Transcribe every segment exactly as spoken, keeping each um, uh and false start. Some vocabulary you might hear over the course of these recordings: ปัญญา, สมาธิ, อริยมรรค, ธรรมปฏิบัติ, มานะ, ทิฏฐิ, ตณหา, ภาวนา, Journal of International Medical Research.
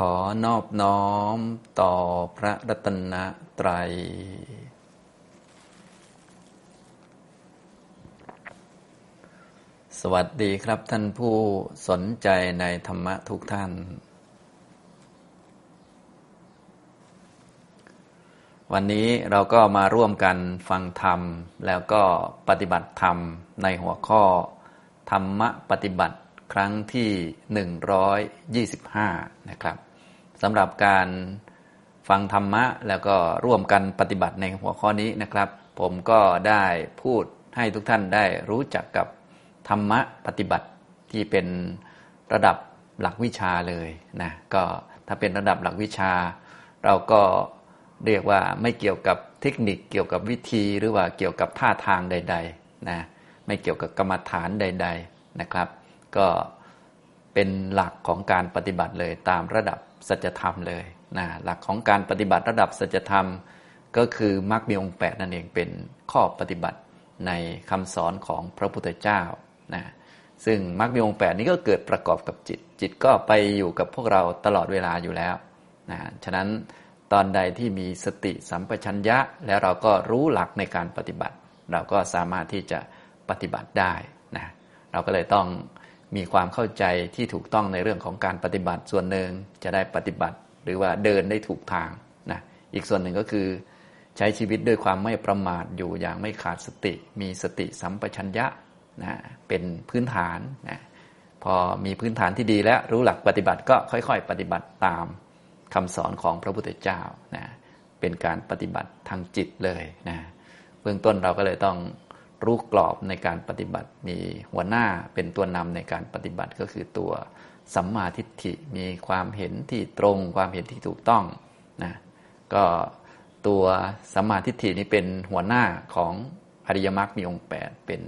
ขอนอบน้อมต่อพระรัตนตรัยสวัสดีครับท่านผู้สนใจในธรรมะทุกท่านวันนี้เราก็มาร่วมกันฟังธรรมแล้วก็ปฏิบัติธรรมในหัวข้อธรรมะปฏิบัติครั้งที่หนึ่งร้อยยี่สิบห้านะครับสำหรับการฟังธรรมะแล้วก็ร่วมกันปฏิบัติในหัวข้อนี้นะครับผมก็ได้พูดให้ทุกท่านได้รู้จักกับธรรมะปฏิบัติที่เป็นระดับหลักวิชาเลยนะก็ถ้าเป็นระดับหลักวิชาเราก็เรียกว่าไม่เกี่ยวกับเทคนิคเกี่ยวกับวิธีหรือว่าเกี่ยวกับท่าทางใดๆนะไม่เกี่ยวกับกรรมฐานใดๆนะครับก็เป็นหลักของการปฏิบัติเลยตามระดับสัจธรรมเลยนะหลักของการปฏิบัติระดับสัจธรรมก็คือมรรคมีองค์แปดนั่นเองเป็นข้อปฏิบัติในคำสอนของพระพุทธเจ้านะซึ่งมรรคมีองค์แปดนี้ก็เกิดประกอบกับจิตจิตก็ไปอยู่กับพวกเราตลอดเวลาอยู่แล้วนะฉะนั้นตอนใดที่มีสติสัมปชัญญะแล้วเราก็รู้หลักในการปฏิบัติเราก็สามารถที่จะปฏิบัติได้นะเราก็เลยต้องมีความเข้าใจที่ถูกต้องในเรื่องของการปฏิบัติส่วนหนึ่งจะได้ปฏิบัติหรือว่าเดินได้ถูกทางนะอีกส่วนหนึ่งก็คือใช้ชีวิตด้วยความไม่ประมาทอยู่อย่างไม่ขาดสติมีสติสัมปชัญญะนะเป็นพื้นฐานนะพอมีพื้นฐานที่ดีแล้วรู้หลักปฏิบัติก็ค่อยๆปฏิบัติตามคำสอนของพระพุทธเจ้านะเป็นการปฏิบัติทางจิตเลยนะเบื้องต้นเราก็เลยต้องรู้กรอบในการปฏิบัติมีหัวหน้าเป็นตัวนำในการปฏิบัติก็คือตัวสัมมาทิฏฐิมีความเห็นที่ตรงความเห็นที่ถูกต้องนะก็ตัวสัมมาทิฏฐินี้เป็นหัวหน้าของอริยมรรคมีองค์แปดเป็น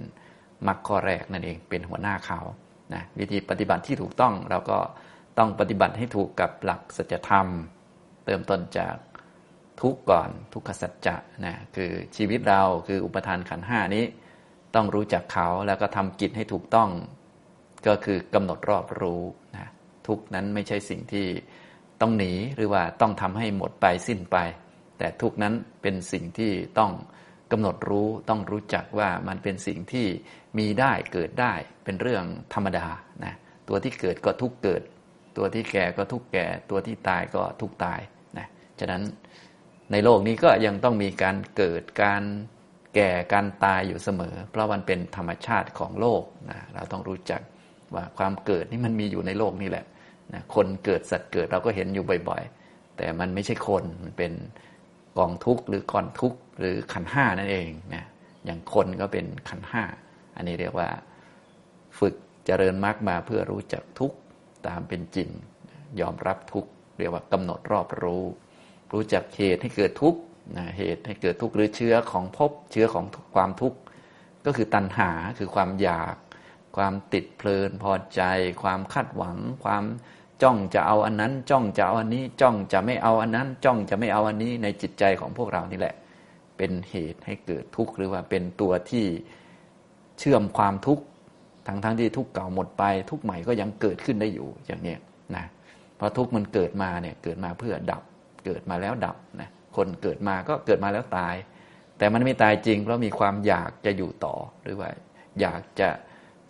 มรรคข้อแรกนั่นเองเป็นหัวหน้าเขานะวิธีปฏิบัติที่ถูกต้องเราก็ต้องปฏิบัติให้ถูกกับหลักสัจธรรมเริ่มต้นจากทุกข์ก่อนทุกขสัจจะนะคือชีวิตเราคืออุปทานขันธ์ห้านี้ต้องรู้จักเขาแล้วก็ทำกิจให้ถูกต้องก็คือกำหนดรอบรู้นะทุกข์นั้นไม่ใช่สิ่งที่ต้องหนีหรือว่าต้องทำให้หมดไปสิ้นไปแต่ทุกข์นั้นเป็นสิ่งที่ต้องกำหนดรู้ต้องรู้จักว่ามันเป็นสิ่งที่มีได้เกิดได้เป็นเรื่องธรรมดานะตัวที่เกิดก็ทุกข์เกิดตัวที่แก่ก็ทุกข์แก่ตัวที่ตายก็ทุกข์ตายนะฉะนั้นในโลกนี้ก็ยังต้องมีการเกิดการแก่การตายอยู่เสมอเพราะมันเป็นธรรมชาติของโลกนะเราต้องรู้จักว่าความเกิดนี่มันมีอยู่ในโลกนี่แหละนะคนเกิดสัตว์เกิดเราก็เห็นอยู่บ่อยๆแต่มันไม่ใช่คนมันเป็นกองทุกข์หรือก้อนทุกข์หรือขันธ์ห้านั่นเองนะอย่างคนก็เป็นขันธ์ห้าอันนี้เรียกว่าฝึกเจริญมรรคมาเพื่อรู้จักทุกข์ตามเป็นจริงยอมรับทุกข์เรียกว่ากำหนดรอบรู้รู้จักเหตุให้เกิดทุกข์นะเหตุให้เกิดทุกข์หรือเชื้อของภพเชื้อของความทุกข์ก็คือตัณหาคือความอยากความติดเพลินพอใจความคาดหวังความจ้องจะเอาอันนั้นจ้องจะเอาอันนี้จ้องจะไม่เอาอันนั้นจ้องจะไม่เอาอันนี้ในจิตใจของพวกเรานี่แหละเป็นเหตุให้เกิดทุกข์หรือว่าเป็นตัวที่เชื่อมความทุกข์ทั้งทั้งที่ทุกข์เก่าหมดไปทุกข์ใหม่ก็ยังเกิดขึ้นได้อยู่อย่างนี้นะเพราะทุกข์มันเกิดมาเนี่ยเกิดมาเพื่อดับเกิดมาแล้วดับนะคนเกิดมาก็เกิดมาแล้วตายแต่มันไม่ตายจริงเพราะมีความอยากจะอยู่ต่อหรือว่าอยากจะ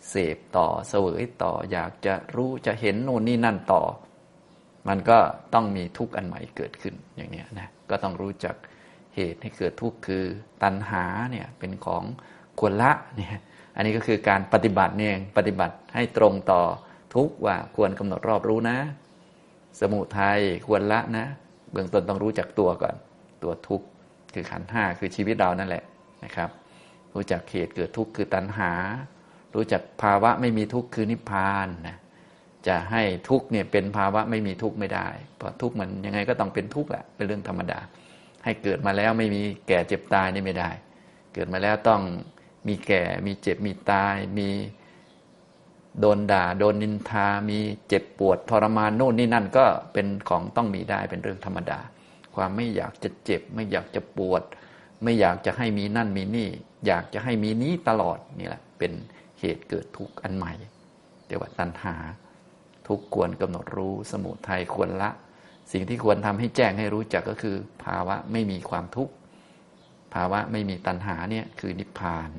เสพต่อเสวยต่ออยากจะรู้จะเห็นโน่นนี่นั่นต่อมันก็ต้องมีทุกข์อันใหม่เกิดขึ้นอย่างนี้นะก็ต้องรู้จักเหตุให้เกิดทุกข์คือตัณหาเนี่ยเป็นของควรละเนี่ยอันนี้ก็คือการปฏิบัติเนี่ยปฏิบัติให้ตรงต่อทุกข์ว่าควรกำหนดรอบรู้นะสมุทัยควรละนะเบื้องต้นต้องรู้จักตัวก่อนตัวทุกข์คือขันธ์ห้าคือชีวิตเรานั่นแหละนะครับรู้จักเหตุเกิดทุกข์คือตัณหารู้จักภาวะไม่มีทุกข์คือนิพพานนะจะให้ทุกข์เนี่ยเป็นภาวะไม่มีทุกข์ไม่ได้เพราะทุกข์มันยังไงก็ต้องเป็นทุกข์แหละเป็นเรื่องธรรมดาให้เกิดมาแล้วไม่มีแก่เจ็บตายนี่ไม่ได้เกิดมาแล้วต้องมีแก่มีเจ็บมีตายมีโดนด่าโดนนินทามีเจ็บปวดทรมานโน่นนี่นั่นก็เป็นของต้องมีได้เป็นเรื่องธรรมดาความไม่อยากจะเจ็บไม่อยากจะปวดไม่อยากจะให้มีนั่นมีนี่อยากจะให้มีนี้ตลอดนี่แหละเป็นเหตุเกิดทุกข์อันใหม่เรียกว่าตัณหา ทุกข์ควรกำหนดรู้สมุทัยควรละสิ่งที่ควรทำให้แจ้งให้รู้จักก็คือภาวะไม่มีความทุกข์ภาวะไม่มีตัณหาเนี่ยคือนิพพาน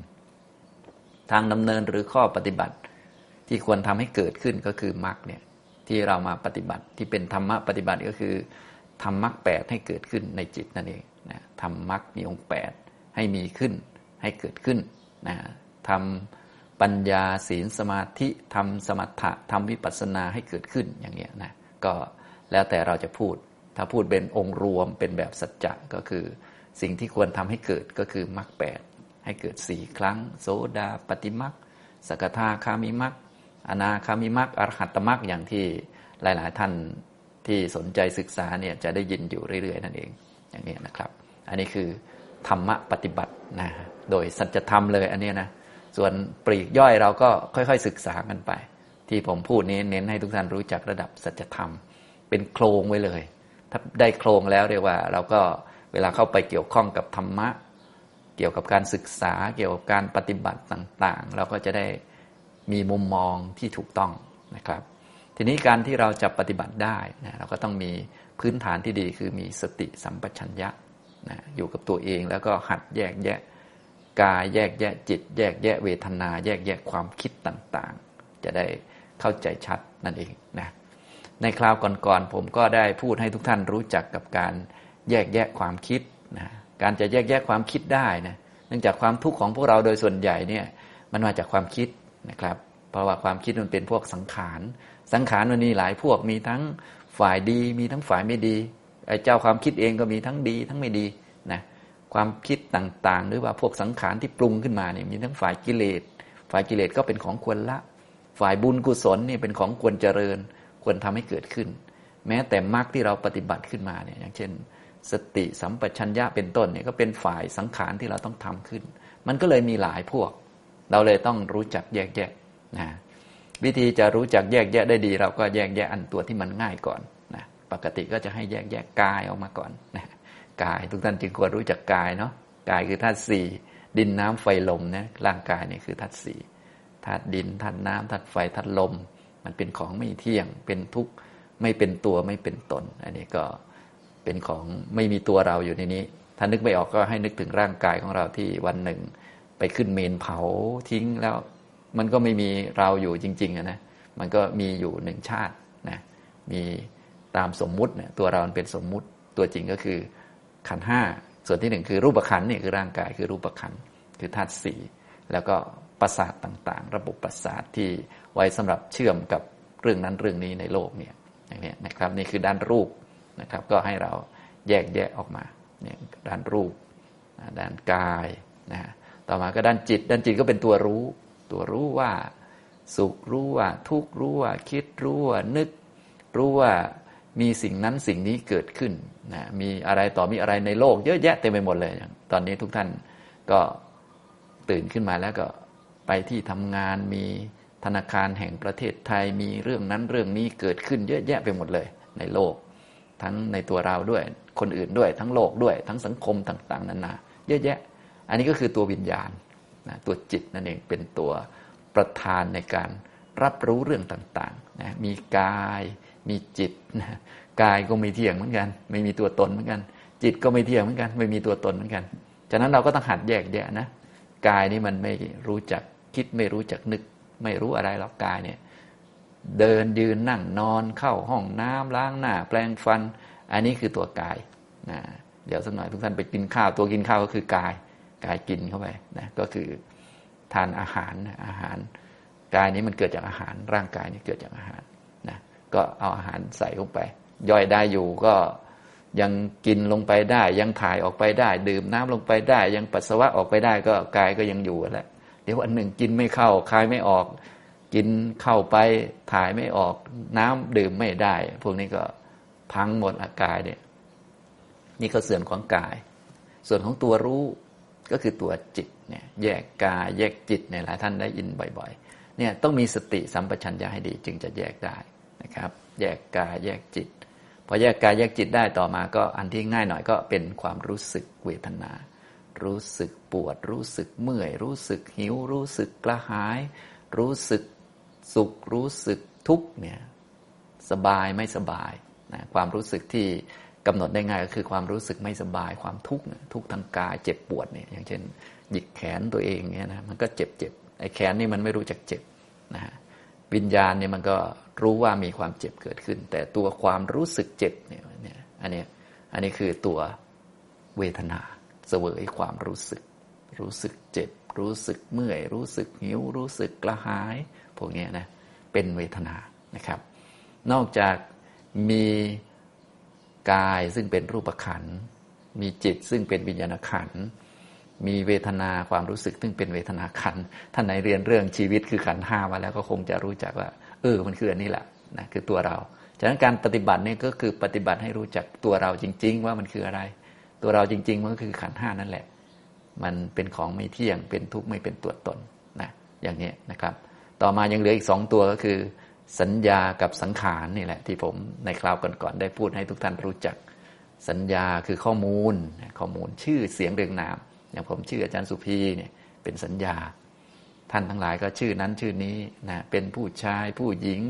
ทางดำเนินหรือข้อปฏิบัติที่ควรทำให้เกิดขึ้นก็คือมรรคเนี่ยที่เรามาปฏิบัติที่เป็นธรรมะปฏิบัติก็คือทำมรรคแปดให้เกิดขึ้นในจิตนั่นเองนะทำมรรคมีองค์แปดให้มีขึ้นให้เกิดขึ้นนะทำปัญญาศีลสมาธิทำสมถะทำวิปัสสนาให้เกิดขึ้นอย่างเงี้ยนะก็แล้วแต่เราจะพูดถ้าพูดเป็นองค์รวมเป็นแบบสัจจะก็คือสิ่งที่ควรทำให้เกิดก็คือมรรคแปดให้เกิดสี่ครั้งโสดาปัตติมรรคสกทาคามิมรรคอนาคามิมรรคอรหัตตมรรคอย่างที่หลายๆท่านที่สนใจศึกษาเนี่ยจะได้ยินอยู่เรื่อยๆนั่นเองอย่างนี้นะครับอันนี้คือธรรมะปฏิบัตินะโดยสัจธรรมเลยอันนี้นะส่วนปลีกย่อยเราก็ค่อยๆศึกษากันไปที่ผมพูดนี้เน้นให้ทุกท่านรู้จักระดับสัจธรรมเป็นโครงไว้เลยถ้าได้โครงแล้วเรียกว่าเราก็เวลาเข้าไปเกี่ยวข้องกับธรรมะเกี่ยวกับการศึกษาเกี่ยวกับการปฏิบัติต่างๆเราก็จะได้มีมุมมองที่ถูกต้องนะครับทีนี้การที่เราจะปฏิบัติได้นะเราก็ต้องมีพื้นฐานที่ดีคือมีสติสัมปชัญญะนะอยู่กับตัวเองแล้วก็หัดแยกแยะกายแยกแยะจิตแยกแยะเวทนาแยกแยะความคิดต่างๆจะได้เข้าใจชัดนั่นเองนะในคราวก่อนๆผมก็ได้พูดให้ทุกท่านรู้จักกับการแยกแยะความคิดนะการจะแยกแยะความคิดได้นะเนื่องจากความทุกข์ของพวกเราโดยส่วนใหญ่เนี่ยมันมาจากความคิดนะครับเพราะว่าความคิดมันเป็นพวกสังขารสังขารมันมีหลายพวกมีทั้งฝ่ายดีมีทั้งฝ่ายไม่ดีไอ้เจ้าความคิดเองก็มีทั้งดีทั้งไม่ดีนะความคิดต่างๆหรือว่าพวกสังขารที่ปรุงขึ้นมาเนี่ยมีทั้งฝ่ายกิเลสฝ่ายกิเลสก็เป็นของควรละฝ่ายบุญกุศลนี่เป็นของควรเจริญควรทำให้เกิดขึ้นแม้แต่มรรคที่เราปฏิบัติขึ้นมาเนี่ยอย่างเช่นสติสัมปชัญญะเป็นต้นเนี่ยก็เป็นฝ่ายสังขารที่เราต้องทำขึ้นมันก็เลยมีหลายพวกเราเลยต้องรู้จักแยกแยะนะวิธีจะรู้จักแยกแยะได้ดีเราก็แยกแยะอันตัวที่มันง่ายก่อนนะปกติก็จะให้แยกแยะกายออกมาก่อนนะกายทุกท่านจึงควรรู้จักกายเนาะกายคือธาตุสี่ดินน้ำไฟลมนะร่างกายนี่คือธาตุสี่ธาตุดินธาตุน้ำธาตุไฟธาตุลมมันเป็นของไม่เที่ยงเป็นทุกข์ไม่เป็นตัวไม่เป็นตนอันนี้ก็เป็นของไม่มีตัวเราอยู่ในนี้ถ้านึกไม่ออกก็ให้นึกถึงร่างกายของเราที่วันหนึ่งไปขึ้นเมนเผาทิ้งแล้วมันก็ไม่มีเราอยู่จริงๆนะมันก็มีอยู่หนึ่งชาตินะมีตามสมมุตินะตัวเรามันเป็นสมมุติตัวจริงก็คือขันธ์ห้าส่วนที่หนึ่งคือรูปขันธ์นี่คือร่างกายคือรูปขันธ์คือธาตุสี่แล้วก็ประสาทต่างๆระบบประสาทที่ไว้สำหรับเชื่อมกับเรื่องนั้นเรื่องนี้ในโลกเนี่ยอย่างนี้นะครับนี่คือด้านรูปนะครับก็ให้เราแยกแยะออกมาเนี่ยด้านรูปด้านกายนะต่อมาก็ด้านจิตด้านจิตก็เป็นตัวรู้ตัวรู้ว่าสุขรู้ว่าทุกข์รู้ว่าคิดรู้ว่านึกรู้ว่ามีสิ่งนั้นสิ่งนี้เกิดขึ้นนะมีอะไรต่อมีอะไรในโลกเยอะแยะเต็มไปหมดเลยตอนนี้ทุกท่านก็ตื่นขึ้นมาแล้วก็ไปที่ทำงานมีธนาคารแห่งประเทศไทยมีเรื่องนั้นเรื่องนี้เกิดขึ้นเยอะแยะไปหมดเลยในโลกทั้งในตัวเราด้วยคนอื่นด้วยทั้งโลกด้วยทั้งสังคมต่างๆนานาเยอะแยะอันนี้ก็คือตัววิญญาณนะตัวจิตนั่นเองเป็นตัวประธานในการรับรู้เรื่องต่างๆนะมีกายมีจิตนะกายก็ไม่เที่ยงเหมือนกันไม่มีตัวตนเหมือนกันจิตก็ไม่เที่ยงเหมือนกันไม่มีตัวตนเหมือนกันฉะนั้นเราก็ต้องหัดแยกแยะนะกายนี่มันไม่รู้จักคิดไม่รู้จักนึกไม่รู้อะไรหรอกกายเนี่ยเดินยืนนั่งนอนเข้าห้องน้ำล้างหน้าแปรงฟันอันนี้คือตัวกายนะเดี๋ยวสักหน่อยทุกท่านไปกินข้าวตัวกินข้าวก็คือกายกายกินเข้าไปนะก็คือทานอาหารอาหารกายนี้มันเกิดจากอาหารร่างกายนี้เกิดจากอาหารนะก็เอาอาหารใส่ลงไปย่อยได้อยู่ก็ยังกินลงไปได้ยังถ่ายออกไปได้ดื่มน้ำลงไปได้ยังปัสสาวะออกไปได้ก็กายก็ยังอยู่แหละเดี๋ยววันหนึ่งกินไม่เข้าคายไม่ออกกินเข้าไปถ่ายไม่ออกน้ำดื่มไม่ได้พวกนี้ก็พังหมดกายเนี่ยนี่ก็ส่วนของกายส่วนของตัวรู้ก็คือตัวจิตเนี่ยแยกกายแยกจิตเนี่ยหลายท่านได้ยินบ่อยๆเนี่ยต้องมีสติสัมปชัญญะให้ดีจึงจะแยกได้นะครับแยกกายแยกจิตพอแยกกายแยกจิตได้ต่อมาก็อันที่ง่ายหน่อยก็เป็นความรู้สึกเวทนารู้สึกปวดรู้สึกเมื่อยรู้สึกหิวรู้สึกกระหายรู้สึกสุขรู้สึกทุกข์เนี่ย สบายไม่สบายนะความรู้สึกที่กำหนดได้ง่ายก็คือความรู้สึกไม่สบายความทุกข์ทุกข์ทางกายเจ็บปวดเนี่ยอย่างเช่นหยิกแขนตัวเองเนี่ยนะมันก็เจ็บเจ็บไอ้แขนนี่มันไม่รู้จักเจ็บนะวิญญาณเนี่ยมันก็รู้ว่ามีความเจ็บเกิดขึ้นแต่ตัวความรู้สึกเจ็บเนี่ยอันนี้อันนี้คือตัวเวทนาเสวยความรู้สึกรู้สึกเจ็บรู้สึกเมื่อยรู้สึกหิวรู้สึกกระหายพวกนี้นะเป็นเวทนานะครับนอกจากมีกายซึ่งเป็นรูปขันธ์มีจิตซึ่งเป็นวิญญาณขันธ์มีเวทนาความรู้สึกซึ่งเป็นเวทนาขันธ์ท่านไหนเรียนเรื่องชีวิตคือขันธ์ห้ามาแล้วก็คงจะรู้จักว่าเออมันคืออันนี้แหละนะคือตัวเราฉะนั้นการปฏิบัตินี่ก็คือปฏิบัติให้รู้จักตัวเราจริงๆว่ามันคืออะไรตัวเราจริงๆมันก็คือขันธ์ห้านั่นแหละมันเป็นของไม่เที่ยงเป็นทุกข์ไม่เป็นตัวตนนะอย่างนี้นะครับต่อมายังเหลืออีกสองตัวก็คือสัญญากับสังขารนี่แหละที่ผมในคราวก่อนๆได้พูดให้ทุกท่านรู้จักสัญญาคือข้อมูลข้อมูลชื่อเสียงเรียงนามอย่างผมชื่ออาจารย์สุพีเนี่ยเป็นสัญญาท่านทั้งหลายก็ชื่อนั้นชื่อนี้นะเป็นผู้ชายผู้หญิง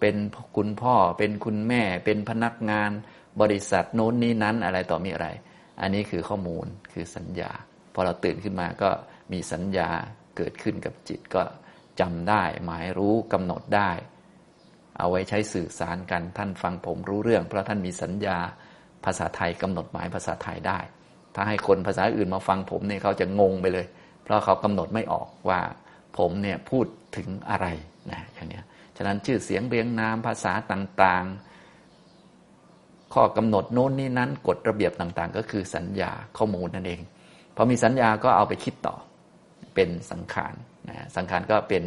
เป็นคุณพ่อเป็นคุณแม่เป็นพนักงานบริษัทโน้นนี้นั้นอะไรต่อมีอะไรอันนี้คือข้อมูลคือสัญญาพอเราตื่นขึ้นมาก็มีสัญญาเกิดขึ้นกับจิตก็จำได้หมายรู้กำหนดได้เอาไว้ใช้สื่อสารกันท่านฟังผมรู้เรื่องเพราะท่านมีสัญญาภาษาไทยกำหนดหมายภาษาไทยได้ถ้าให้คนภาษาอื่นมาฟังผมเนี่ยเขาจะงงไปเลยเพราะเขากำหนดไม่ออกว่าผมเนี่ยพูดถึงอะไรนะอย่างนี้ฉะนั้นชื่อเสียงเรียงนามภาษาต่างๆข้อกำหนดโน้นนี่นั้นกฎระเบียบต่างๆก็คือสัญญาข้อมูลนั่นเองพอมีสัญญาก็เอาไปคิดต่อเป็นสังขารนะสังขารก็เป็น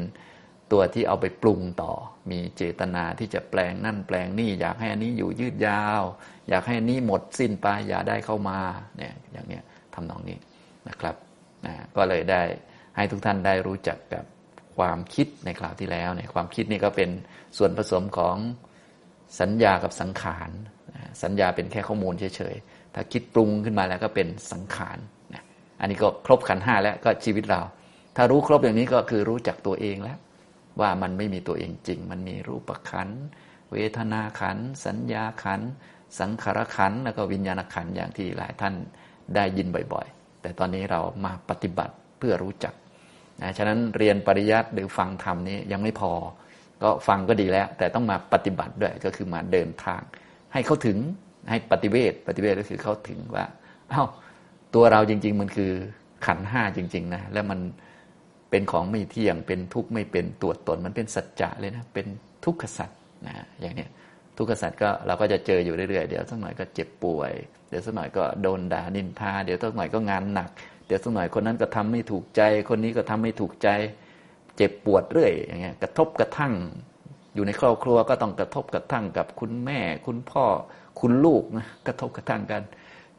ตัวที่เอาไปปรุงต่อมีเจตนาที่จะแปลงนั่นแปลงนี่อยากให้อันนี้อยู่ยืดยาวอยากให้อันนี้หมดสิ้นไปอย่าได้เข้ามาเนี่ยอย่างเนี้ยทำนองนี้นะครับนะก็เลยได้ให้ทุกท่านได้รู้จักกับความคิดในคราวที่แล้วเนี่ยความคิดนี่ก็เป็นส่วนผสมของสัญญากับสังขารสัญญาเป็นแค่ข้อมูลเฉยๆถ้าคิดปรุงขึ้นมาแล้วก็เป็นสังขารนะอันนี้ก็ครบขันธ์ห้าแล้วก็ชีวิตเราถ้ารู้ครบอย่างนี้ก็คือรู้จักตัวเองแล้วว่ามันไม่มีตัวเองจริงมันมีรูปขันธ์เวทนาขันธ์สัญญาขันธ์สังขารขันธ์แล้วก็วิญญาณขันธ์อย่างที่หลายท่านได้ยินบ่อยๆแต่ตอนนี้เรามาปฏิบัติเพื่อรู้จักนะฉะนั้นเรียนปริยัติหรือฟังธรรมนี้ยังไม่พอก็ฟังก็ดีแล้วแต่ต้องมาปฏิบัติด้วยก็คือมาเดินทางให้เขาถึงให้ปฏิเวทปฏิเวทก็คือเขาถึงว่าเอ้าตัวเราจริงๆมันคือขันธ์ห้าจริงๆนะแล้วมันเป็นของไม่เที่ยงเป็นทุกข์ไม่เป็นตัวตนมันเป็นสัจจะเลยนะเป็นทุกขสัจนะอย่างเนี้ยทุกขสัจก็เราก็จะเจออยู่เรื่อยๆเดี๋ยวสักหน่อยก็เจ็บป่วยเดี๋ยวสักหน่อยก็โดนด่านินทาเดี๋ยวสักหน่อยก็งานหนักเดี๋ยวสักหน่อยคนนั้นก็ทำไม่ถูกใจคนนี้ก็ทำไม่ถูกใจเจ็บปวดเรื่อยอย่างเงี้ยกระทบกระทั่งอยู่ในครอบครัวก็ต้องกระทบกระทั่งกับคุณแม่คุณพ่อคุณลูกนะกระทบกระทั่งกัน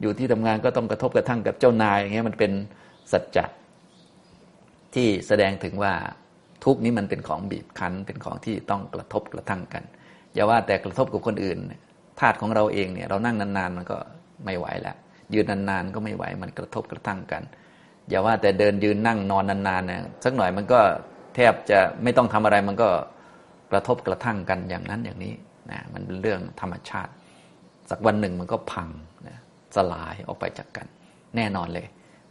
อยู่ที่ทำงานก็ต้องกระทบกระทั่งกับเจ้านายอย่างเงี้ยมันเป็นสัจจะที่แสดงถึงว่าทุกนี้มันเป็นของบีบคั้นเป็นของที่ต้องกระทบกระทั่งกันอย่าว่าแต่กระทบกับคนอื่นธาตุของเราเองเนี่ยเรานั่งนานๆมันก็ไม่ไหวแล้วยืนนานๆก็ไม่ไหวมันกระทบกระทั่งกันอย่าว่าแต่เดินยืนนั่งนอนนานๆเนี่ยสักหน่อยมันก็แทบจะไม่ต้องทำอะไรมันก็กระทบกระทั่งกันอย่างนั้นอย่างนี้นะมันเป็นเรื่องธรรมชาติสักวันหนึ่งมันก็พังนะสลายออกไปจากกันแน่นอนเลย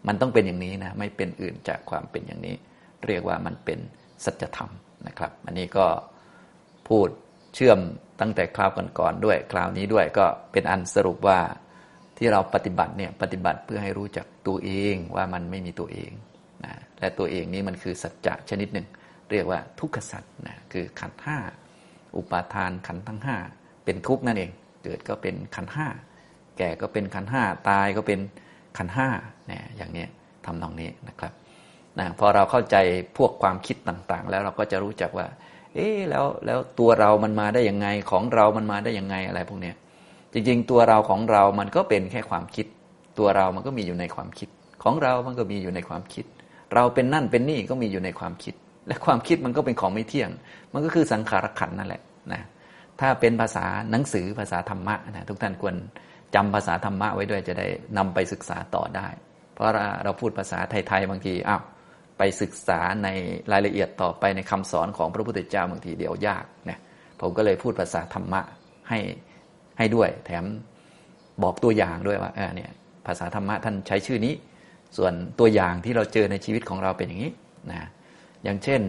มันต้องเป็นอย่างนี้นะไม่เป็นอื่นจากความเป็นอย่างนี้เรียกว่ามันเป็นสัจธรรมนะครับอันนี้ก็พูดเชื่อมตั้งแต่คราวก่อนๆด้วยคราวนี้ด้วยก็เป็นอันสรุปว่าที่เราปฏิบัติเนี่ยปฏิบัติเพื่อให้รู้จักตัวเองว่ามันไม่มีตัวเองนะและตัวเองนี้มันคือสัจจะชนิดหนึ่งเรียกว่าทุกขสัจนะคือขันธ์ห้าอุปาทานขันธ์ทั้งห้าเป็นทุกข์นั่นเองเกิดก็เป็นขันธ์ห้าแก่ก็เป็นขันธ์ห้าตายก็เป็นขันธ์ห้าเนี่ยอย่างนี้ทำนองนี้นะครับนะพอเราเข้าใจพวกความคิดต่างๆแล้วเราก็จะรู้จักว่าเอ๊ะแล้วแล้วตัวเรามันมาได้ยังไงของเรามันมาได้ยังไงอะไรพวกเนี้ยจริงๆตัวเราของเรามันก็เป็นแค่ความคิดตัวเรามันก็มีอยู่ในความคิดของเรามันก็มีอยู่ในความคิดเราเป็นนั่นเป็นนี่ก็มีอยู่ในความคิดและความคิดมันก็เป็นของไม่เที่ยงมันก็คือสังขารขันธ์นั่นแหละนะถ้าเป็นภาษาหนังสือภาษาธรรมะนะทุกท่านควรจำภาษาธรรมะไว้ด้วยจะได้นำไปศึกษาต่อได้เพราะเราพูดภาษาไทยๆบางทีอ้าวไปศึกษาในรายละเอียดต่อไปในคำสอนของพระพุทธเจ้าบางทีเดี๋ยวยากนะผมก็เลยพูดภาษาธรรมะ ให้ให้ด้วยแถมบอกตัวอย่างด้วยว่าเนี่ยภาษาธรรมะท่านใช้ชื่อนี้ส่วนตัวอย่างที่เราเจอในชีวิตของเราเป็นอย่างนี้นะอย่างเช่น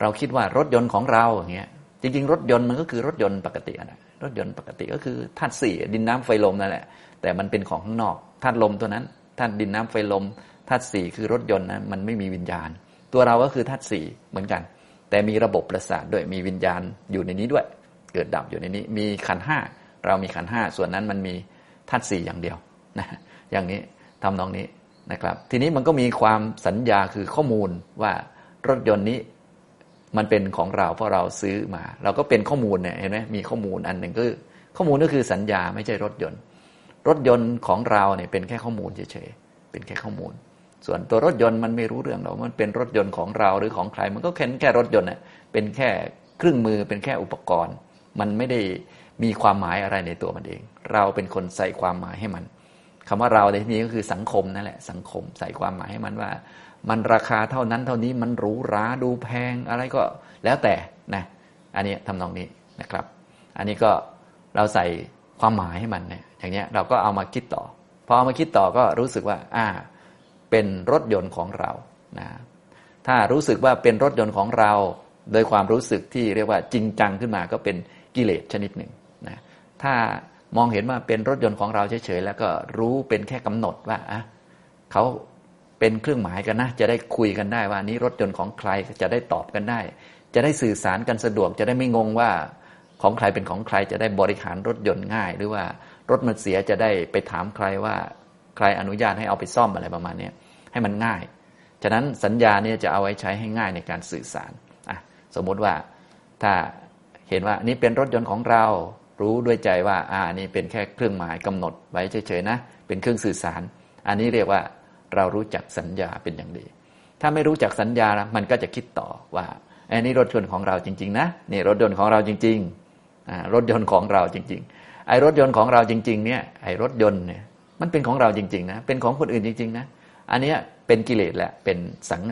เราคิดว่ารถยนต์ของเราอย่างเงี้ยจริงๆรถยนต์มันก็คือรถยนต์ปกตินะรถยนต์ปกติก็คือธาตุสี่ดินน้ำไฟลมนั่นแหละแต่มันเป็นของข้างนอกธาตุลมตัวนั้นธาตุดินน้ำไฟลมธาตุสี่คือรถยนต์นะมันไม่มีวิญญาณตัวเราก็คือธาตุสี่เหมือนกันแต่มีระบบประสาทด้วยมีวิญญาณอยู่ในนี้ด้วยเกิดดับอยู่ในนี้มีขันธ์ห้าเรามีขันธ์ห้าส่วนนั้นมันมีธาตุสี่อย่างเดียวนะอย่างนี้ทำนองนี้นะครับทีนี้มันก็มีความสัญญาคือข้อมูลว่ารถยนต์นี้มันเป็นของเราเพราะเราซื้อมาเราก็เป็นข้อมูลเนี่ยเห็นไหมมีข้อมูลอันหนึ่งก็ข้อมูลก็คือสัญญาไม่ใช่รถยนต์รถยนต์ของเราเนี่ยเป็นแค่ข้อมูลเฉยๆเป็นแค่ข้อมูลส่วนตัวรถยนต์มันไม่รู้เรื่องหรอกมันเป็นรถยนต์ของเราหรือของใครมันก็แค่แค่รถยนต์น่ะเป็นแค่เครื่องมือเป็นแค่อุปกรณ์มันไม่ได้มีความหมายอะไรในตัวมันเองเราเป็นคนใส่ความหมายให้มันคำว่าเราในที่นี้ก็คือสังคมนั่นแหละสังคมใส่ความหมายให้มันว่ามันราคาเท่านั้นเท่านี้มันหรูหราดูแพงอะไรก็แล้วแต่นะอันนี้ทำนองนี้นะครับอันนี้ก็เราใส่ความหมายให้มันเนี่ยอย่างเนี้ยเราก็เอามาคิดต่อพอเอามาคิดต่อก็รู้สึกว่าอ่าเป็นรถยนต์ของเรานะถ้ารู้สึกว่าเป็นรถยนต์ของเราโดยความรู้สึกที่เรียกว่าจริงจังขึ้นมาก็เป็นกิเลสชนิดหนึ่งนะถ้ามองเห็นว่าเป็นรถยนต์ของเราเฉยๆแล้วก็รู้เป็นแค่กำหนดว่าอ่ะเขาเป็นเครื่องหมายกันนะจะได้คุยกันได้ว่านี้รถยนต์ของใครจะได้ตอบกันได้จะได้สื่อสารกันสะดวกจะได้ไม่งงว่าของใครเป็นของใครจะได้บริหารรถยนต์ง่ายหรือว่ารถมันเสียจะได้ไปถามใครว่าใครอนุญาตให้เอาไปซ่อมอะไรประมาณนี้ให้มันง่ายฉะนั้นสัญญาเนี่ยจะเอาไว้ใช้ให้ง่ายในการสื่อสารอ่ะสมมติว่าถ้าเห็นว่านี่เป็นรถยนต์ของเรารู้ด้วยใจว่าอ่านี่เป็นแค่เครื่องหมายกำหนดไว้เฉยๆนะเป็นเครื่องสื่อสารอันนี้เรียกว่าเรารู้จักสัญญาเป็นอย่างดีถ้าไม่รู้จักสัญญามันก็จะคิดต่อว่าไอ้นี่รถยนต์ของเราจริงๆนะนี่รถยนต์ของเราจริงๆอ่ารถยนต์ของเราจริงๆไอ้รถยนต์ของเราจริงๆเนี่ยไอ้รถยนต์เนี่ยมันเป็นของเราจริงๆนะเป็นของคนอื่นจริงๆนะอันนี้เป็นกิเลสแหละเป็นสัง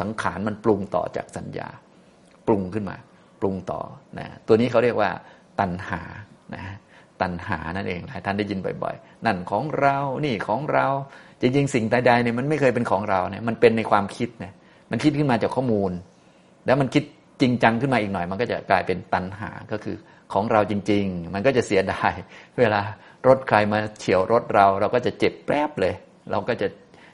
สังขารมันปรุงต่อจากสัญญาปรุงขึ้นมาปรุงต่อนะตัวนี้เขาเรียกว่าตัณหานะตัณหานั่นเองหลายท่านได้ยินบ่อยๆนั่นของเรานี่ของเราจริงๆสิ่งใดๆเนี่ยมันไม่เคยเป็นของเราเนี่ยมันเป็นในความคิดนะมันคิดขึ้นมาจากข้อมูลแล้วมันคิดจริงจังขึ้นมาอีกหน่อยมันก็จะกลายเป็นตัณหาก็คือของเราจริงๆมันก็จะเสียดายเวลารถใครมาเฉี่ยวรถเราเราก็จะเจ็บแปรบเลยเราก็จะ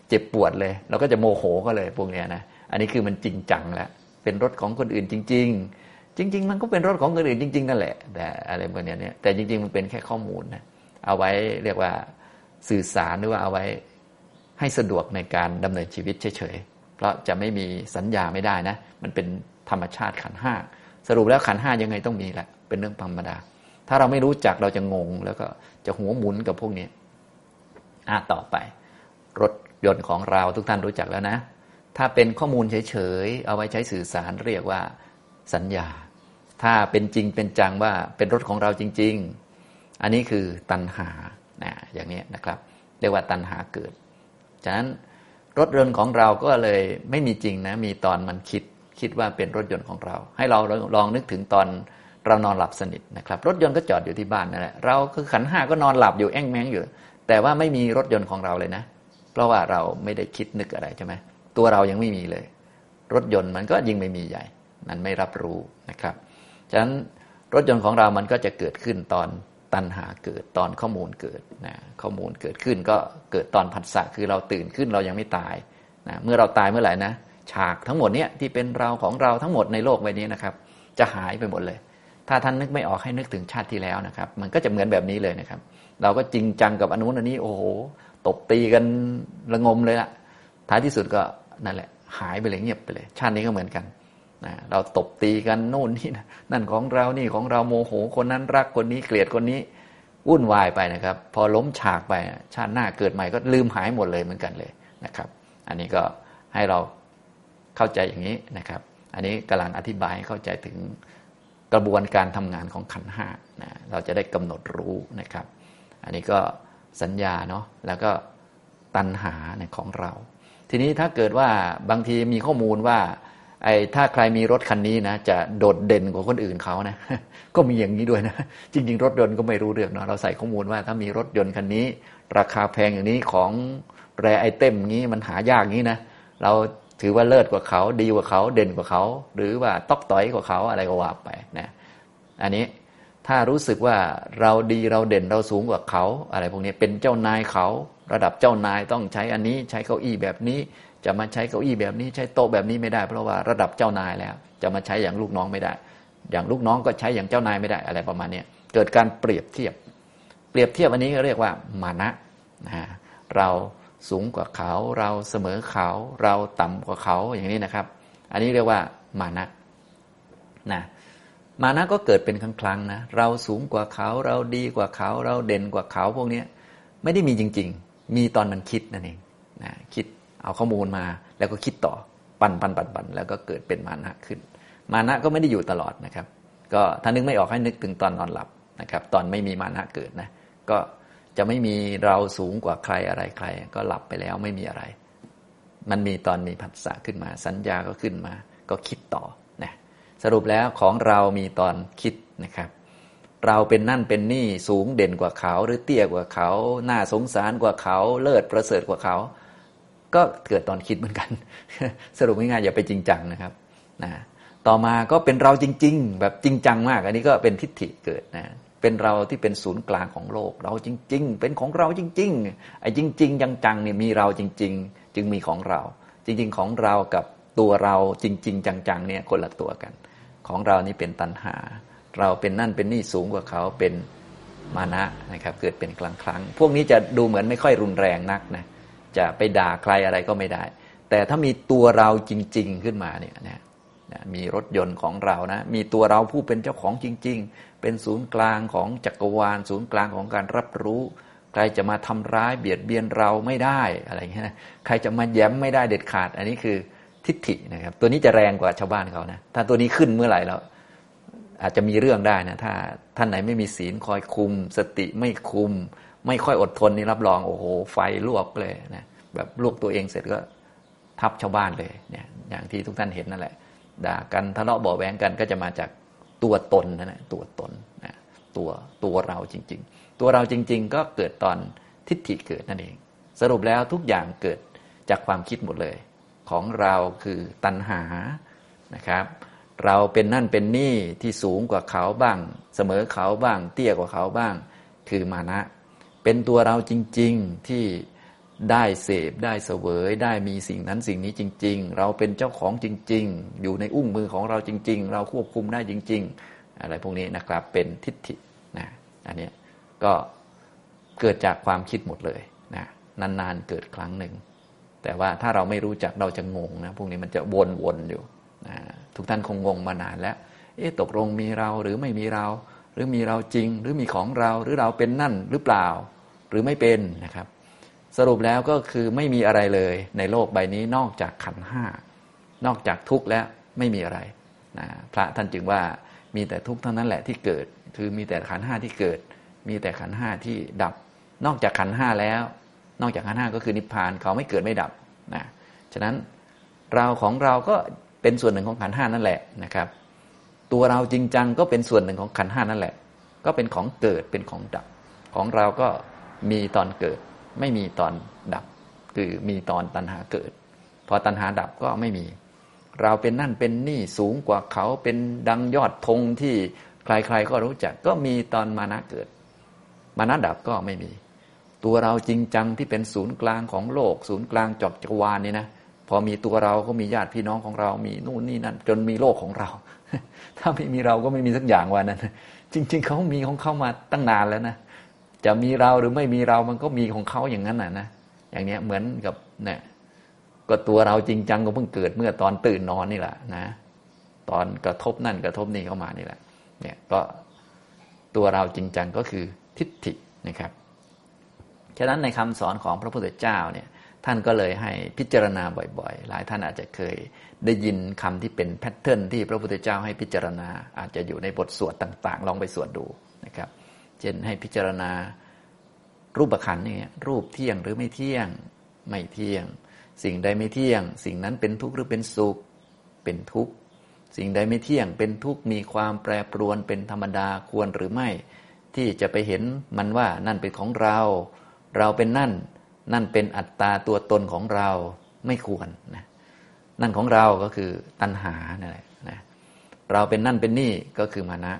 เจ็บปวดเลยเราก็จะโมโหก็เลยพวกเนี้ยนะอันนี้คือมันจริงจังแล้วเป็นรถของคนอื่นจริงๆจริงๆมันก็เป็นรถของคนอื่นจริงๆนั่นแหละแต่อะไรแบบนี้เนี่ยแต่จริงๆมันเป็นแค่ข้อมูลนะเอาไว้เรียกว่าสื่อสารหรือว่าเอาไว้ให้สะดวกในการดำเนินชีวิตเฉยๆเพราะจะไม่มีสัญญาไม่ได้นะมันเป็นธรรมชาติขันธ์ห้าสรุปแล้วขันธ์ห้ายังไงต้องมีแหละเป็นเรื่องธรรมดาถ้าเราไม่รู้จักเราจะงงแล้วก็จะหัวหมุนกับพวกนี้อ่ะต่อไปรถยนต์ของเราทุกท่านรู้จักแล้วนะถ้าเป็นข้อมูลเฉยๆเอาไว้ใช้สื่อสารเรียกว่าสัญญาถ้าเป็นจริงเป็นจังว่าเป็นรถของเราจริงๆอันนี้คือตัณหานะอย่างนี้นะครับเรียกว่าตัณหาเกิดฉะนั้นรถยนต์ของเราก็เลยไม่มีจริงนะมีตอนมันคิดคิดว่าเป็นรถยนต์ของเราให้เราลองนึกถึงตอนเรานอนหลับสนิทนะครับรถยนต์ก็จอดอยู่ที่บ้านนั่นแหละเราคือขันห้าก็นอนหลับอยู่แอ้งแม้งอยู่แต่ว่าไม่มีรถยนต์ของเราเลยนะเพราะว่าเราไม่ได้คิดนึกอะไรใช่ไหมตัวเรายังไม่มีเลยรถยนต์มันก็ยิ่งไม่มีใหญ่มันไม่รับรู้นะครับฉะนั้นรถยนต์ของเรามันก็จะเกิดขึ้นตอนตัณหาเกิดตอนข้อมูลเกิดนะข้อมูลเกิดขึ้นก็เกิดตอนผัสสะคือเราตื่นขึ้นเรายังไม่ตายนะเมื่อเราตายเมื่อไหร่นะฉากทั้งหมดเนี้ยที่เป็นเราของเราทั้งหมดในโลกใบนี้นะครับจะหายไปหมดเลยถ้าท่านนึกไม่ออกให้นึกถึงชาติที่แล้วนะครับมันก็จะเหมือนแบบนี้เลยนะครับเราก็จริงจังกับอนุนันนี้โอ้โหตบตีกันระงมเลยล่ะท้ายที่สุดก็นั่นแหละหายไปเลยเงียบไปเลยชาตินี้ก็เหมือนกันนะเราตบตีกันโน่นนี่นะนั่นของเรานี่ของเราโมโหคนนั้นรักคนนี้เกลียดคนนี้วุ่นวายไปนะครับพอล้มฉากไปชาติหน้าเกิดใหม่ก็ลืมหายหมดเลยเหมือนกันเลยนะครับอันนี้ก็ให้เราเข้าใจอย่างนี้นะครับอันนี้กำลังอธิบายให้เข้าใจถึงกระบวนการทำงานของขันธ์ห้านะเราจะได้กำหนดรู้นะครับอันนี้ก็สัญญาเนาะแล้วก็ตัณหาในของเราทีนี้ถ้าเกิดว่าบางทีมีข้อมูลว่า ไอ้ถ้าใครมีรถคันนี้นะจะโดดเด่นกว่าคนอื่นเขานะก็มีอย่างนี้ด้วยนะจริงๆรถยนต์ก็ไม่รู้เรื่องเนาะเราใส่ข้อมูลว่าถ้ามีรถยนต์คันนี้ราคาแพงอย่างนี้ของแรไอเทมงี้มันหายากงี้นะเราถือว่าเลิศกว่าเขาดีกว่าเขาเด่นกว่าเขาหรือว่าต๊อกต่อยกว่าเขาอะไรก็ว่าไปนะอันนี้ถ้ารู้สึกว่าเราดีเราเด่นเราสูงกว่าเขาอะไรพวกนี้เป็นเจ้านายเขาระดับเจ้านายต้องใช้อันนี้ใช้เก้าอี้แบบนี้จะมาใช้เก้าอี้แบบนี้ใช้โต๊ะแบบนี้ไม่ได้เพราะว่าระดับเจ้านายแล้วจะมาใช้อย่างลูกน้องไม่ได้อย่างลูกน้องก็ใช้อย่างเจ้านายไม่ได้อะไรประมาณนี้เกิดการเปรียบเทียบเปรียบเทียบอันนี้เรียกว่ามานะนะเราสูงกว่าเขาเราเสมอเขาเราต่ำกว่าเขาอย่างนี้นะครับอันนี้เรียกว่ามานะนะมานะก็เกิดเป็นครั้งๆนะเราสูงกว่าเขาเราดีกว่าเขาเราเด่นกว่าเขาพวกนี้ไม่ได้มีจริงๆมีตอนมันคิดนั่นเองนะคิดเอาข้อมูลมาแล้วก็คิดต่อปั่นปั่นปั่นปั่นแล้วก็เกิดเป็นมานะขึ้นมานะก็ไม่ได้อยู่ตลอดนะครับก็ถ้านึกไม่ออกให้นึกถึงตอนนอนหลับนะครับตอนไม่มีมานะเกิดนะก็จะไม่มีเราสูงกว่าใครอะไรใครก็หลับไปแล้วไม่มีอะไรมันมีตอนมีผัสสะขึ้นมาสัญญาก็ขึ้นมาก็คิดต่อนะสรุปแล้วของเรามีตอนคิดนะครับเราเป็นนั่นเป็นนี่สูงเด่นกว่าเขาหรือเตี้ยกว่าเขาน่าสงสารกว่าเขาเลิศประเสริฐกว่าเขาก็เกิดตอนคิดเหมือนกันสรุปง่ายๆอย่าไปจริงจังนะครับนะต่อมาก็เป็นเราจริงๆแบบจริงจังมากอันนี้ก็เป็นทิฏฐิเกิดนะเป็นเราที่เป็นศูนย์กลางของโลกเราจริงๆเป็นของเราจริงๆไอ้จริงๆจังๆเนี่ยมีเราจริงๆจึงมีของเราจริงๆของเรากับตัวเราจริงๆจังๆเนี่ยคนละตัวกันของเรานี่เป็นตัณหาเราเป็นนั่นเป็นนี่สูงกว่าเขาเป็นมานะนะครับเกิดเป็นกลางๆพวกนี้จะดูเหมือนไม่ค่อยรุนแรงนักนะจะไปด่าใครอะไรก็ไม่ได้แต่ถ้ามีตัวเราจริงๆขึ้นมาเนี่ยนะมีรถยนต์ของเรานะมีตัวเราผู้เป็นเจ้าของจริงๆเป็นศูนย์กลางของจักรวาลศูนย์กลางของการรับรู้ใครจะมาทำร้ายเบียดเบียนเราไม่ได้อะไรเงี้ยนะใครจะมาแย้มไม่ได้เด็ดขาดอันนี้คือทิฏฐินะครับตัวนี้จะแรงกว่าชาวบ้านเขานะถ้าตัวนี้ขึ้นเมื่อไหร่แล้วอาจจะมีเรื่องได้นะถ้าท่านไหนไม่มีศีลคอยคุมสติไม่คุมไม่ค่อยอดทนนี่รับรองโอ้โหไฟลวกเลยนะแบบลวกตัวเองเสร็จก็ทับชาวบ้านเลยเนี่ยอย่างที่ทุกท่านเห็นนั่นแหละด่ากันทะเลาะเบาะแว้งกันก็จะมาจากตัวตนนะตัวตนนะตัวตัวเราจริงๆตัวเราจริงๆก็เกิดตอนทิฏฐิเกิดนั่นเองสรุปแล้วทุกอย่างเกิดจากความคิดหมดเลยของเราคือตัณหานะครับเราเป็นนั่นเป็นนี่ที่สูงกว่าเขาบ้างเสมอเขาบ้างเตี้ยกว่าเขาบ้างคือมานะเป็นตัวเราจริงๆที่ได้เสพได้เสวยได้มีสิ่งนั้นสิ่งนี้จริงๆเราเป็นเจ้าของจริงๆอยู่ในอุ้งมือของเราจริงๆเราควบคุมได้จริงๆอะไรพวกนี้นะครับเป็นทิฏฐินะอันนี้ก็เกิดจากความคิดหมดเลยนะนานๆเกิดครั้งหนึ่งแต่ว่าถ้าเราไม่รู้จักเราจะงงนะพวกนี้มันจะวนๆอยู่นะทุกท่านคงงงมานานแล้วเอ๊ะตกลงมีเราหรือไม่มีเราหรือมีเราจริงหรือมีของเราหรือเราเป็นนั่นหรือเปล่าหรือไม่เป็นนะครับสรุปแล้วก็คือไม่มีอะไรเลยในโลกใบนี้นอกจากขันธ์ห้านอกจากทุกข์แล้วไม่มีอะไรนะพระท่านจึงว่ามีแต่ทุกข์เท่านั้นแหละที่เกิดคือมีแต่ขันธ์ห้าที่เกิดมีแต่ขันธ์ห้าที่ดับนอกจากขันธ์ห้าแล้วนอกจากขันธ์ห้าก็คือนิพพานเขาไม่เกิดไม่ดับนะฉะนั้นเราของเราก็เป็นส่วนหนึ่งของขันธ์ห้านั่นแหละนะครับตัวเราจริงจังก็เป็นส่วนหนึ่งของขันธ์ห้านั่นแหละก็เป็นของเกิดเป็นของดับของเราก็มีตอนเกิดไม่มีตอนดับคือมีตอนตัณหาเกิดพอตัณหาดับก็ไม่มีเราเป็นนั่นเป็นนี่สูงกว่าเขาเป็นดังยอดธงที่ใครๆก็รู้จักก็มีตอนมานะเกิดมานะดับก็ไม่มีตัวเราจริงจังที่เป็นศูนย์กลางของโลกศูนย์กลางจักรวาลนี่นะพอมีตัวเราก็มีญาติพี่น้องของเรามีนู่นนี่นั่นจนมีโลกของเราถ้าไม่มีเราก็ไม่มีสักอย่างว่านั้นจริงๆเขามีของเขามาตั้งนานแล้วนะจะมีเราหรือไม่มีเรามันก็มีของเขาอย่างนั้นน่ะนะอย่างเนี้ยเหมือนกับเนี่ยก็ตัวเราจริงจังก็เพิ่งเกิดเมื่อตอนตื่นนอนนี่แหละนะตอนกระทบนั่นกระทบนี่เข้ามานี่แหละเนี่ยก็ตัวเราจริงจังก็คือทิฏฐินะครับฉะนั้นในคำสอนของพระพุทธเจ้าเนี่ยท่านก็เลยให้พิจารณาบ่อยๆหลายท่านอาจจะเคยได้ยินคำที่เป็นแพทเทิร์นที่พระพุทธเจ้าให้พิจารณาอาจจะอยู่ในบทสวดต่างๆลองไปสวดดูนะครับเช่นให้พิจารณารูปขันธ์นี่รูปเที่ยงหรือไม่เที่ยงไม่เที่ยงสิ่งใดไม่เที่ยงสิ่งนั้นเป็นทุกข์หรือเป็นสุข เป็นทุกข์สิ่งใดไม่เที่ยงเป็นทุกข์มีความแปรปรวนเป็นธรรมดาควรหรือไม่ที่จะไปเห็นมันว่านั่นเป็นของเราเราเป็นนั่นนั่นเป็นอัตตาตัวตนของเราไม่ควรนะนั่นของเราก็คือตัณหานั่นแหละนะเราเป็นนั่นเป็นนี่ก็คือมานะ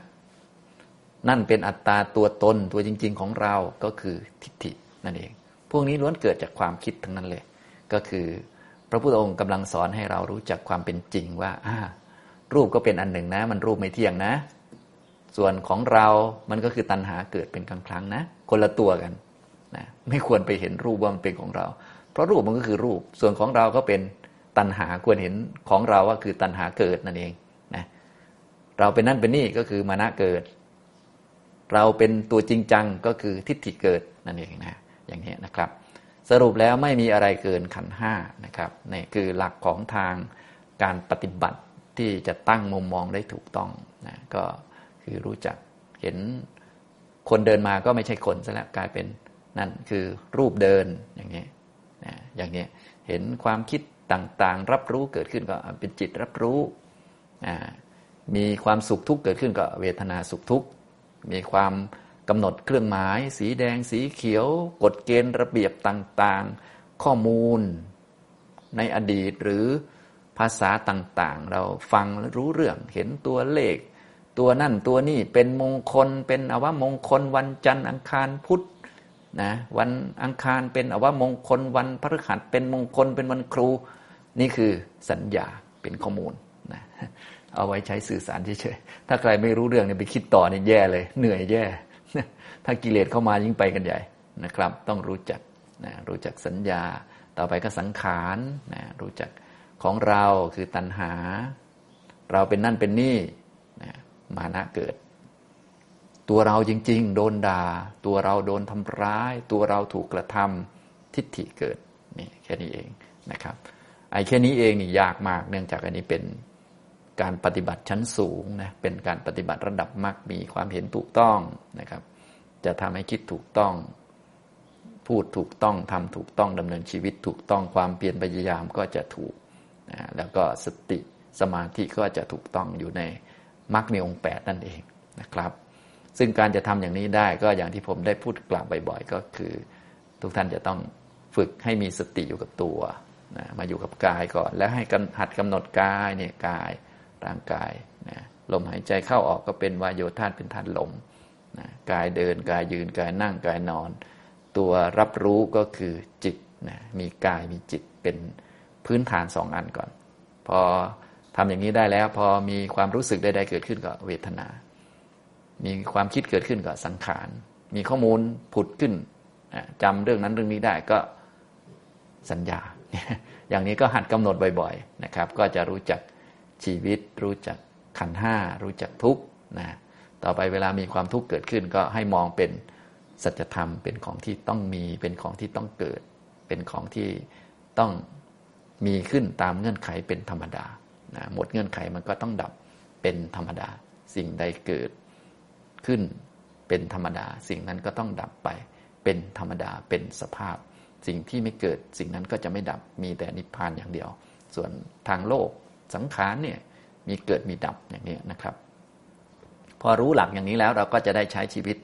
นั่นเป็นอัตตาตัวตนตัวจริงๆของเราก็คือทิฏฐินั่นเองพวกนี้ล้วนเกิดจากความคิดทั้งนั้นเลยก็คือพระพุทธองค์กำลังสอนให้เรารู้จักความเป็นจริงว่ารูปก็เป็นอันหนึ่งนะมันรูปไม่เที่ยงนะส่วนของเรามันก็คือตัณหาเกิดเป็นครั้งๆนะคนละตัวกันนะไม่ควรไปเห็นรูปว่ามันเป็นของเราเพราะรูปมันก็คือรูปส่วนของเราก็เป็นตัณหาควรเห็นของเราว่าคือตัณหาเกิดนั่นเองนะเราเป็นนั่นเป็นนี่ก็คือมานะเกิดเราเป็นตัวจริงจังก็คือทิฏฐิเกิดนั่นเองนะอย่างนี้นะครับสรุปแล้วไม่มีอะไรเกินขันธ์ห้านะครับนี่คือหลักของทางการปฏิบัติที่จะตั้งมุมมองได้ถูกต้องนะก็คือรู้จักเห็นคนเดินมาก็ไม่ใช่คนซะแล้วกลายเป็นนั่นคือรูปเดินอย่างนี้นะอย่างนี้เห็นความคิดต่างๆรับรู้เกิดขึ้นก็เป็นจิตรับรู้อ่ามีความสุขทุกข์เกิดขึ้นก็เวทนาสุขทุกข์มีความกำหนดเครื่องหมายสีแดงสีเขียวกฎเกณฑ์ระเบียบต่างๆข้อมูลในอดีตหรือภาษาต่างๆเราฟังรู้เรื่องเห็นตัวเลขตัวนั่นตัวนี่เป็นมงคลเป็นอวมงคลวันจันทร์อังคารพุธนะวันอังคารเป็นอวมงคลวันพฤหัสเป็นมงคลเป็นวันครูนี่คือสัญญาเป็นข้อมูลนะเอาไว้ใช้สื่อสารเฉยๆถ้าใครไม่รู้เรื่องเนี่ยไปคิดต่อเนี่ยแย่เลยเหนื่อยแย่ถ้ากิเลสเข้ามายิ่งไปกันใหญ่นะครับต้องรู้จักนะรู้จักสัญญาต่อไปก็สังขารนะรู้จักของเราคือตัณหาเราเป็นนั่นเป็นนี่นะมานะเกิดตัวเราจริงๆโดนด่าตัวเราโดนทำร้ายตัวเราถูกกระทำทิฏฐิเกิดนี่แค่นี้เองนะครับไอ้แค่นี้เองนี่ยากมากเนื่องจากอันนี้เป็นการปฏิบัติชั้นสูงนะเป็นการปฏิบัติระดับมรรคมีความเห็นถูกต้องนะครับจะทำให้คิดถูกต้องพูดถูกต้องทำถูกต้องดำเนินชีวิตถูกต้องความเพียรพยายามก็จะถูกนะแล้วก็สติสมาธิก็จะถูกต้องอยู่ในมรรคในองค์แปดนั่นเองนะครับซึ่งการจะทำอย่างนี้ได้ก็อย่างที่ผมได้พูดกล่าวบ่อยๆก็คือทุกท่านจะต้องฝึกให้มีสติอยู่กับตัวนะมาอยู่กับกายก่อนแล้วให้หัดกำหนดกายเนี่ยกายร่างกายนะลมหายใจเข้าออกก็เป็นวายโยธาเป็นธาตุลมนะกายเดินกายยืนกายนั่งกายนอนตัวรับรู้ก็คือจิตนะมีกายมีจิตเป็นพื้นฐานสองอันก่อนพอทำอย่างนี้ได้แล้วพอมีความรู้สึกใดๆเกิดขึ้นก็เวทนามีความคิดเกิดขึ้นก็สังขารมีข้อมูลผุดขึ้นจำเรื่องนั้นเรื่องนี้ได้ก็สัญญาอย่างนี้ก็หัดกำหนดบ่อยๆนะครับก็จะรู้จักชีวิตรู้จักขันธ์ห้ารู้จักทุกข์นะต่อไปเวลามีความทุกข์เกิดขึ้นก็ให้มองเป็นสัจธรรมเป็นของที่ต้องมีเป็นของที่ต้องเกิดเป็นของที่ต้องมีขึ้นตามเงื่อนไขเป็นธรรมดานะหมดเงื่อนไขมันก็ต้องดับเป็นธรรมดาสิ่งใดเกิดขึ้นเป็นธรรมดาสิ่งนั้นก็ต้องดับไปเป็นธรรมดาเป็นสภาพสิ่งที่ไม่เกิดสิ่งนั้นก็จะไม่ดับมีแต่นิพพานอย่างเดียวส่วนทางโลกสังขารเนี่ยมีเกิดมีดับอย่างนี้นะครับพอรู้หลักอย่างนี้แล้วเราก็จะได้ใช้ชีวิต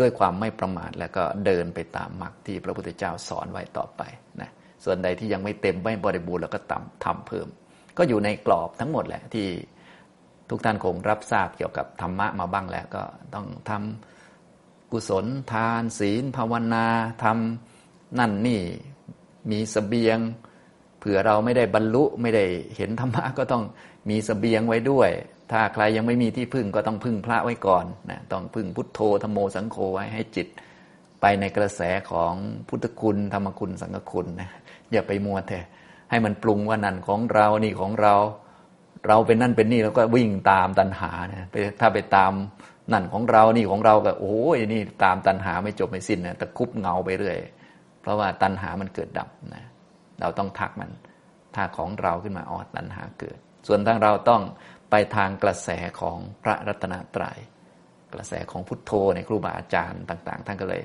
ด้วยความไม่ประมาทแล้วก็เดินไปตามมรรคที่พระพุทธเจ้าสอนไว้ต่อไปนะส่วนใดที่ยังไม่เต็มไม่บริบูรณ์เราก็ทำทำเพิ่มก็อยู่ในกรอบทั้งหมดแหละที่ทุกท่านคงรับทราบเกี่ยวกับธรรมะมาบ้างแล้วก็ต้องทำกุศลทานศีลภาวนาทำนั่นนี่มีเสบียงเผื่อเราไม่ได้บรรลุไม่ได้เห็นธรรมะก็ต้องมีเสบียงไว้ด้วยถ้าใครยังไม่มีที่พึ่งก็ต้องพึ่งพระไว้ก่อนนะต้องพึ่งพุทโธธัมโมสังโฆไว้ให้จิตไปในกระแสของพุทธคุณธรรมคุณสังฆคุณนะอย่าไปมัวแต่ให้มันปรุงว่านั่นของเรานี่ของเราเราเป็นนั่นเป็นนี่แล้วก็วิ่งตามตัณหานะถ้าไปตามนั่นของเรานี่ของเราก็โอ้ยนี่ตามตัณหาไม่จบไม่สิ้นนะตะคุบเงาไปเรื่อยเพราะว่าตัณหามันเกิดดับนะเราต้องทักมันถ้าของเราขึ้นมาออดตัณหาเกิดส่วนทางเราต้องไปทางกระแสของพระรัตนตรัยกระแสของพุทโธในครูบาอาจารย์ต่างๆท่านก็เลย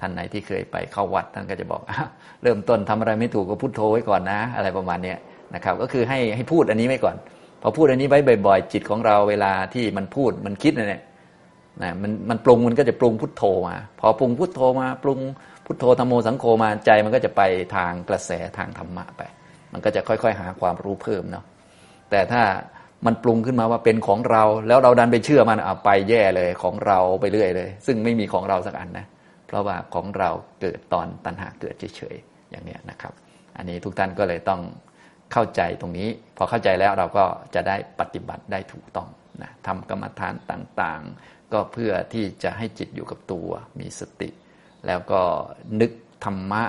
ท่านไหนที่เคยไปเข้าวัดท่านก็จะบอกเริ่มต้นทำอะไรไม่ถูกก็พุทโธไว้ก่อนนะอะไรประมาณนี้นะครับก็คือให้ให้พูดอันนี้ไว้ก่อน พอพูดอันนี้ไว้บ่อยๆจิตของเราเวลาที่มันพูดมันคิดเนี่ยนะมันมันปรุงมันก็จะปรุงพุทโธมาพอปรุงพุทโธมาปรุงพุทโธธัมโมสังโฆมาใจมันก็จะไปทางกระแสทางธรรมะไปมันก็จะค่อยๆหาความรู้เพิ่มเนาะแต่ถ้ามันปรุงขึ้นมาว่าเป็นของเราแล้วเราดันไปเชื่อมันเอาไปแย่เลยของเราไปเรื่อยเลยซึ่งไม่มีของเราสักอันนะเพราะว่าของเราเกิดตอนตัณหาเกิดเฉยๆอย่างเนี้ยนะครับอันนี้ทุกท่านก็เลยต้องเข้าใจตรงนี้พอเข้าใจแล้วเราก็จะได้ปฏิบัติได้ถูกต้องนะทำกรรมฐานต่างๆก็เพื่อที่จะให้จิตอยู่กับตัวมีสติแล้วก็นึกธรรมะ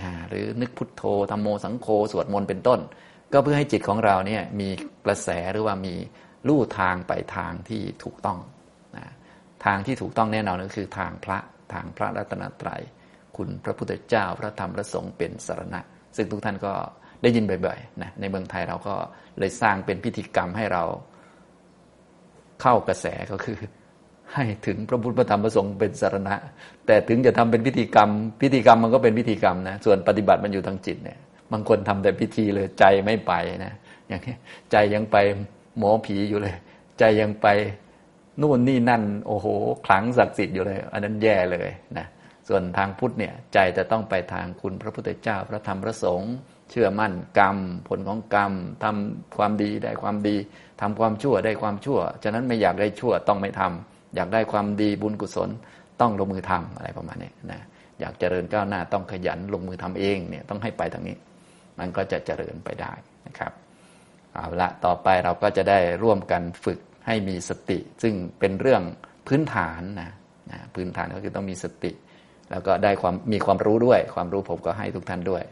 นะหรือนึกพุทโธธัมโมสังโฆสวดมนต์เป็นต้นก็เพื่อให้จิตของเราเนี่ยมีกระแสหรือว่ามีลู่ทางไปทางที่ถูกต้องนะทางที่ถูกต้องแน่นอนก็คือทางพระทางพระรัตนตรัยคุณพระพุทธเจ้าพระธรรมพระสงฆ์เป็นสรณะซึ่งทุกท่านก็ได้ยินบ่อยๆนะในเมืองไทยเราก็เลยสร้างเป็นพิธีกรรมให้เราเข้ากระแสก็คือให้ถึงพระพุทธพระธรรมพระสงฆ์เป็นสรณะแต่ถึงจะทำเป็นพิธีกรรมพิธีกรรมมันก็เป็นพิธีกรรมนะส่วนปฏิบัติมันอยู่ทางจิตเนี่ยบางคนทำแต่พิธีเลยใจไม่ไปนะอย่างนี้ใจยังไปหมอผีอยู่เลยใจยังไปนู่นนี่นั่นโอ้โหขลังศักดิ์สิทธิ์อยู่เลยอันนั้นแย่เลยนะส่วนทางพุทธเนี่ยใจจะต้องไปทางคุณพระพุทธเจ้าพระธรรมพระสงฆ์เชื่อมั่นกรรมผลของกรรมทำความดีได้ความดีทำความชั่วได้ความชั่วฉะนั้นไม่อยากได้ชั่วต้องไม่ทำอยากได้ความดีบุญกุศลต้องลงมือทำอะไรประมาณนี้นะอยากเจริญก้าวหน้าต้องขยันลงมือทำเองเนี่ยต้องให้ไปทางนี้มันก็จะเจริญไปได้นะครับเอาละต่อไปเราก็จะได้ร่วมกันฝึกให้มีสติซึ่งเป็นเรื่องพื้นฐานนะนะพื้นฐานก็คือต้องมีสติแล้วก็ได้ความมีความรู้ด้วยความรู้ผมก็ให้ทุกท่านด้วย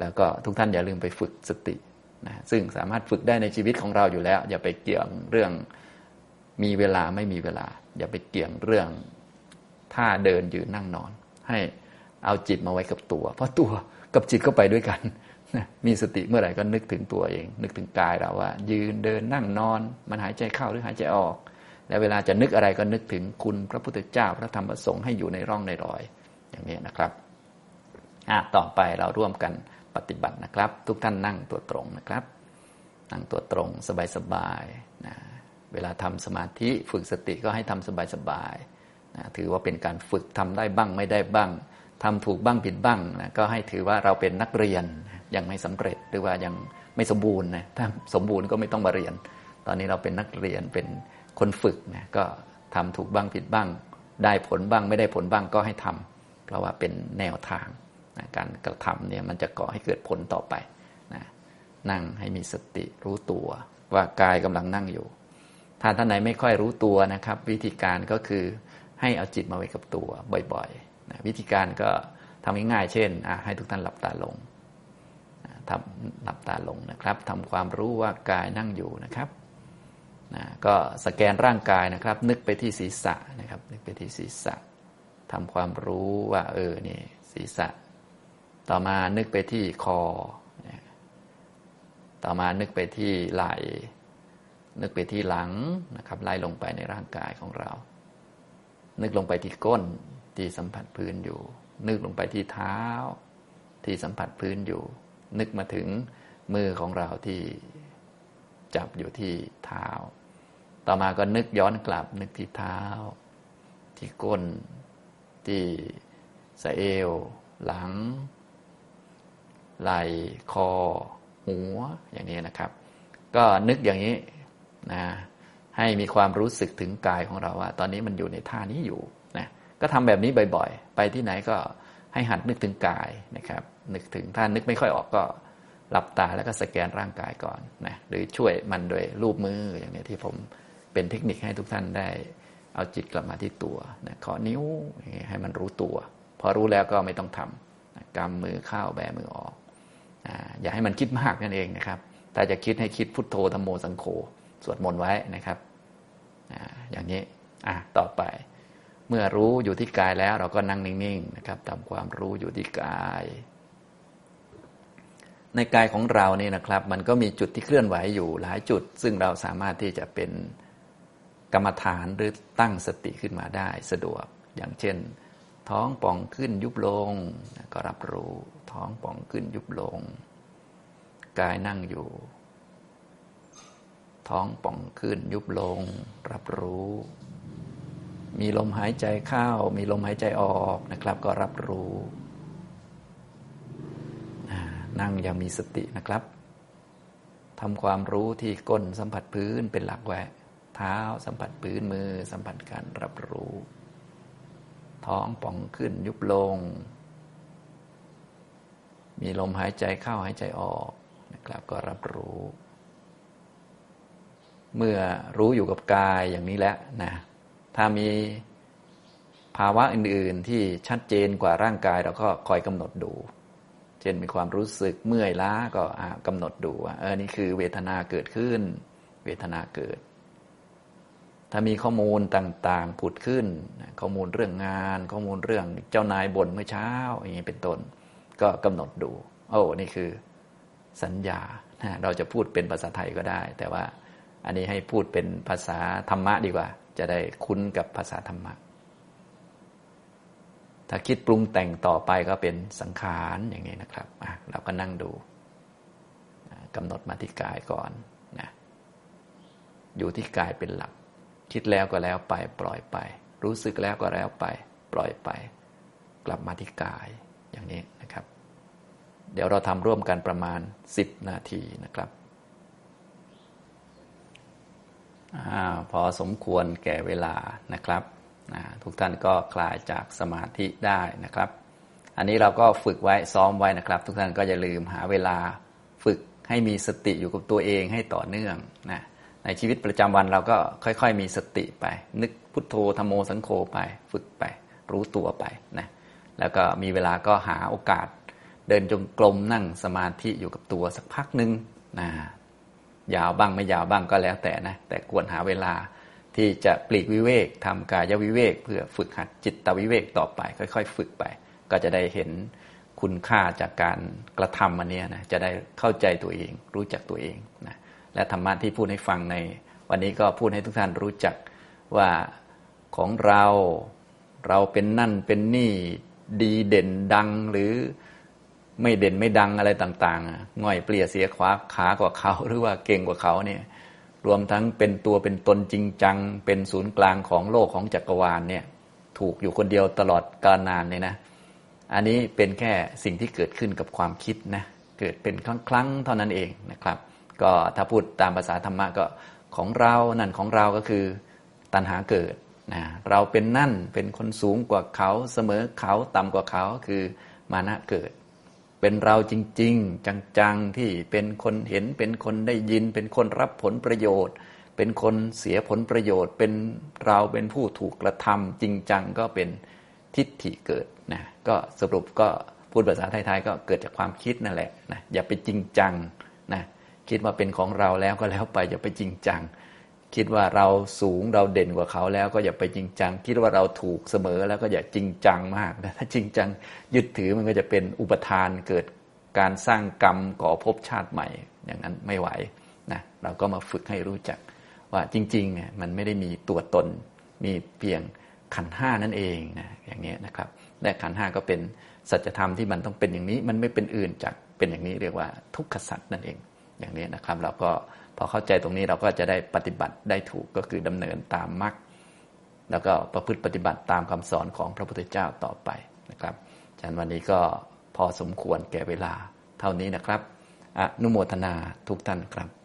แล้วก็ทุกท่านอย่าลืมไปฝึกสตินะซึ่งสามารถฝึกได้ในชีวิตของเราอยู่แล้วอย่าไปเกี่ยงเรื่องมีเวลาไม่มีเวลาอย่าไปเกี่ยงเรื่องท่าเดินยืนนั่งนอนให้เอาจิตมาไว้กับตัวเพราะตัวกับจิตก็ไปด้วยกันมีสติเมื่อไหร่ก็นึกถึงตัวเองนึกถึงกายเราว่ายืนเดินนั่งนอนมันหายใจเข้าหรือหายใจออกและเวลาจะนึกอะไรก็นึกถึงคุณพระพุทธเจ้าพระธรรมพระสงฆ์ให้อยู่ในร่องในรอยอย่างนี้นะครับอ่ะต่อไปเราร่วมกันปฏิบัตินะครับทุกท่านนั่งตัวตรงนะครับนั่งตัวตรงสบายๆนะเวลาทำสมาธิฝึกสติก็ให้ทำสบายๆนะถือว่าเป็นการฝึกทำได้บ้างไม่ได้บ้างทำถูกบ้างผิดบ้างนะก็ให้ถือว่าเราเป็นนักเรียนยังไม่สำเร็จหรือว่ายังไม่สมบูรณ์นะถ้าสมบูรณ์ก็ไม่ต้องมาเรียนตอนนี้เราเป็นนักเรียนเป็นคนฝึกนะก็ทำถูกบ้างผิดบ้างได้ผลบ้างไม่ได้ผลบ้างก็ให้ทำเพราะว่าเป็นแนวทางนะการกระทำเนี่ยมันจะก่อให้เกิดผลต่อไปนะนั่งให้มีสติรู้ตัวว่ากายกำลังนั่งอยู่ถ้าท่านไหนไม่ค่อยรู้ตัวนะครับวิธีการก็คือให้เอาจิตมาไว้กับตัวบ่อยๆนะวิธีการก็ทำง่ายๆเช่นให้ทุกท่านหลับตาลงทำหลับตาลงนะครับทำความรู้ว่ากายนั่งอยู่นะครับนะก็สแกนร่างกายนะครับนึกไปที่ศีรษะนะครับนึกไปที่ศีรษะทำความรู้ว่าเออนี่ศีรษะต่อมานึกไปที่คอต่อมานึกไปที่ไหล่นึกไปที่หลังนะครับไล่ลงไปในร่างกายของเรานึกลงไปที่ก้นที่สัมผัสพื้นอยู่นึกลงไปที่เท้าที่สัมผัสพื้นอยู่นึกมาถึงมือของเราที่จับอยู่ที่เท้าต่อมาก็นึกย้อนกลับนึกที่เท้าที่ก้นที่สะเอวหลังไหล่คอหัวอย่างนี้นะครับก็นึกอย่างนี้นะให้มีความรู้สึกถึงกายของเราว่าตอนนี้มันอยู่ในท่านี้อยู่นะก็ทำแบบนี้บ่อยๆไปที่ไหนก็ให้หัดนึกถึงกายนะครับนึกถึงถ้านึกไม่ค่อยออกก็หลับตาแล้วก็สแกนร่างกายก่อนนะหรือช่วยมันโดยรูปมืออย่างนี้ที่ผมเป็นเทคนิคให้ทุกท่านได้เอาจิตกลับมาที่ตัวนะขอนิ้วให้มันรู้ตัวพอรู้แล้วก็ไม่ต้องทำนะกำมือเข้าแบมือออกนะอย่าให้มันคิดมากนั่นเองนะครับแต่จะคิดให้คิดพุทโธธัมโมสังโฆสวดมนต์ไว้นะครับนะอย่างนี้อ่ะต่อไปเมื่อรู้อยู่ที่กายแล้วเราก็นั่งนิ่งๆนะครับทำความรู้อยู่ที่กายในกายของเราเนี่ยนะครับมันก็มีจุดที่เคลื่อนไหวอยู่หลายจุดซึ่งเราสามารถที่จะเป็นกรรมฐานหรือตั้งสติขึ้นมาได้สะดวกอย่างเช่นท้องป่องขึ้นยุบลงก็รับรู้ท้องป่องขึ้นยุบลงกายนั่งอยู่ ท้องป่องขึ้นยุบลงรับรู้มีลมหายใจเข้ามีลมหายใจออกนะครับก็รับรู้นั่งอย่างมีสตินะครับทำความรู้ที่ก้นสัมผัสพื้นเป็นหลักไว้เท้าสัมผัสพื้นมือสัมผัสการรับรู้ท้องป่องขึ้นยุบลงมีลมหายใจเข้าหายใจออกนะครับก็รับรู้เมื่อรู้อยู่กับกายอย่างนี้แล้วนะถ้ามีภาวะอื่นๆที่ชัดเจนกว่าร่างกายเราก็คอยกำหนดดูเช่นมีความรู้สึกเมื่อยล้าก็กำหนดดูว่าเออนี่คือเวทนาเกิดขึ้นเวทนาเกิดถ้ามีข้อมูลต่างๆผุดขึ้นข้อมูลเรื่องงานข้อมูลเรื่องเจ้านายบ่นเมื่อเช้าอย่างนี้เป็นต้นก็กำหนดดูโอ้นี่คือสัญญาเราจะพูดเป็นภาษาไทยก็ได้แต่ว่าอันนี้ให้พูดเป็นภาษาธรรมะดีกว่าจะได้คุ้นกับภาษาธรรมะถ้าคิดปรุงแต่งต่อไปก็เป็นสังขารอย่างนี้นะครับเราก็นั่งดูกำหนดมาที่กายก่อนนะอยู่ที่กายเป็นหลักคิดแล้วก็แล้วไปปล่อยไปรู้สึกแล้วก็แล้วไปปล่อยไปกลับมาที่กายอย่างนี้นะครับเดี๋ยวเราทำร่วมกันประมาณสิบนาทีนะครับอ่าพอสมควรแก่เวลานะครับทุกท่านก็คลายจากสมาธิได้นะครับอันนี้เราก็ฝึกไว้ซ้อมไว้นะครับทุกท่านก็อย่าลืมหาเวลาฝึกให้มีสติอยู่กับตัวเองให้ต่อเนื่องนะในชีวิตประจำวันเราก็ค่อยๆมีสติไปนึกพุทโธธัมโมสังโฆไปฝึกไปรู้ตัวไปนะแล้วก็มีเวลาก็หาโอกาสเดินจงกรมนั่งสมาธิอยู่กับตัวสักพักนึงนะยาวบ้างไม่ยาวบ้างก็แล้วแต่นะแต่ควรหาเวลาที่จะปลีกวิเวกทำกายวิเวกเพื่อฝึกหัดจิตวิเวกต่อไปค่อยๆฝึกไปก็จะได้เห็นคุณค่าจากการกระทำอันนี้นะจะได้เข้าใจตัวเองรู้จักตัวเองนะและธรรมะที่พูดให้ฟังในวันนี้ก็พูดให้ทุกท่านรู้จักว่าของเราเราเป็นนั่นเป็นนี่ดีเด่นดังหรือไม่เด่นไม่ดังอะไรต่างๆง่อยเปลี่ยเสียขวาขากว่าเขาหรือว่าเก่งกว่าเขาเนี่ยรวมทั้งเป็นตัวเป็นตนจริงจังเป็นศูนย์กลางของโลกของจักรวาลเนี่ยถูกอยู่คนเดียวตลอดกาลนานเนี่ยนะอันนี้เป็นแค่สิ่งที่เกิดขึ้นกับความคิดนะเกิดเป็นครั้งๆเท่านั้นเองนะครับก็ถ้าพูดตามภาษาธรรมะก็ของเรานั่นของเราก็คือตัณหาเกิดนะเราเป็นนั่นเป็นคนสูงกว่าเขาเสมอเขาต่ำกว่าเขาคือมานะเกิดเป็นเราจริงๆจังๆที่เป็นคนเห็นเป็นคนได้ยินเป็นคนรับผลประโยชน์เป็นคนเสียผลประโยชน์เป็นเราเป็นผู้ถูกกระทำจริงจังก็เป็นทิฏฐิเกิดนะก็สรุปก็พูดภาษาไทยๆก็เกิดจากความคิดนั่นแหละนะอย่าไปจริงจังนะคิดว่าเป็นของเราแล้วก็แล้วไปอย่าไปจริงจังคิดว่าเราสูงเราเด่นกว่าเขาแล้วก็อย่าไปจริงจังคิดว่าเราถูกเสมอแล้วก็อย่าจริงจังมากนะถ้าจริงจังยึดถือมันก็จะเป็นอุปทานเกิดการสร้างกรรมก่อภพชาติใหม่อย่างนั้นไม่ไหวนะเราก็มาฝึกให้รู้จักว่าจริงๆเนี่ยมันไม่ได้มีตัวตนมีเพียงขันธ์ห้านั่นเองนะอย่างนี้นะครับและขันธ์ห้าก็เป็นสัจธรรมที่มันต้องเป็นอย่างนี้มันไม่เป็นอื่นจากเป็นอย่างนี้เรียกว่าทุกขสัจนั่นเองอย่างนี้นะครับเราก็พอเข้าใจตรงนี้เราก็จะได้ปฏิบัติได้ถูกก็คือดำเนินตามมรรคแล้วก็ประพฤติปฏิบัติตามคำสอนของพระพุทธเจ้าต่อไปนะครับฉะนั้นวันนี้ก็พอสมควรแก่เวลาเท่านี้นะครับอนุโมทนาทุกท่านครับ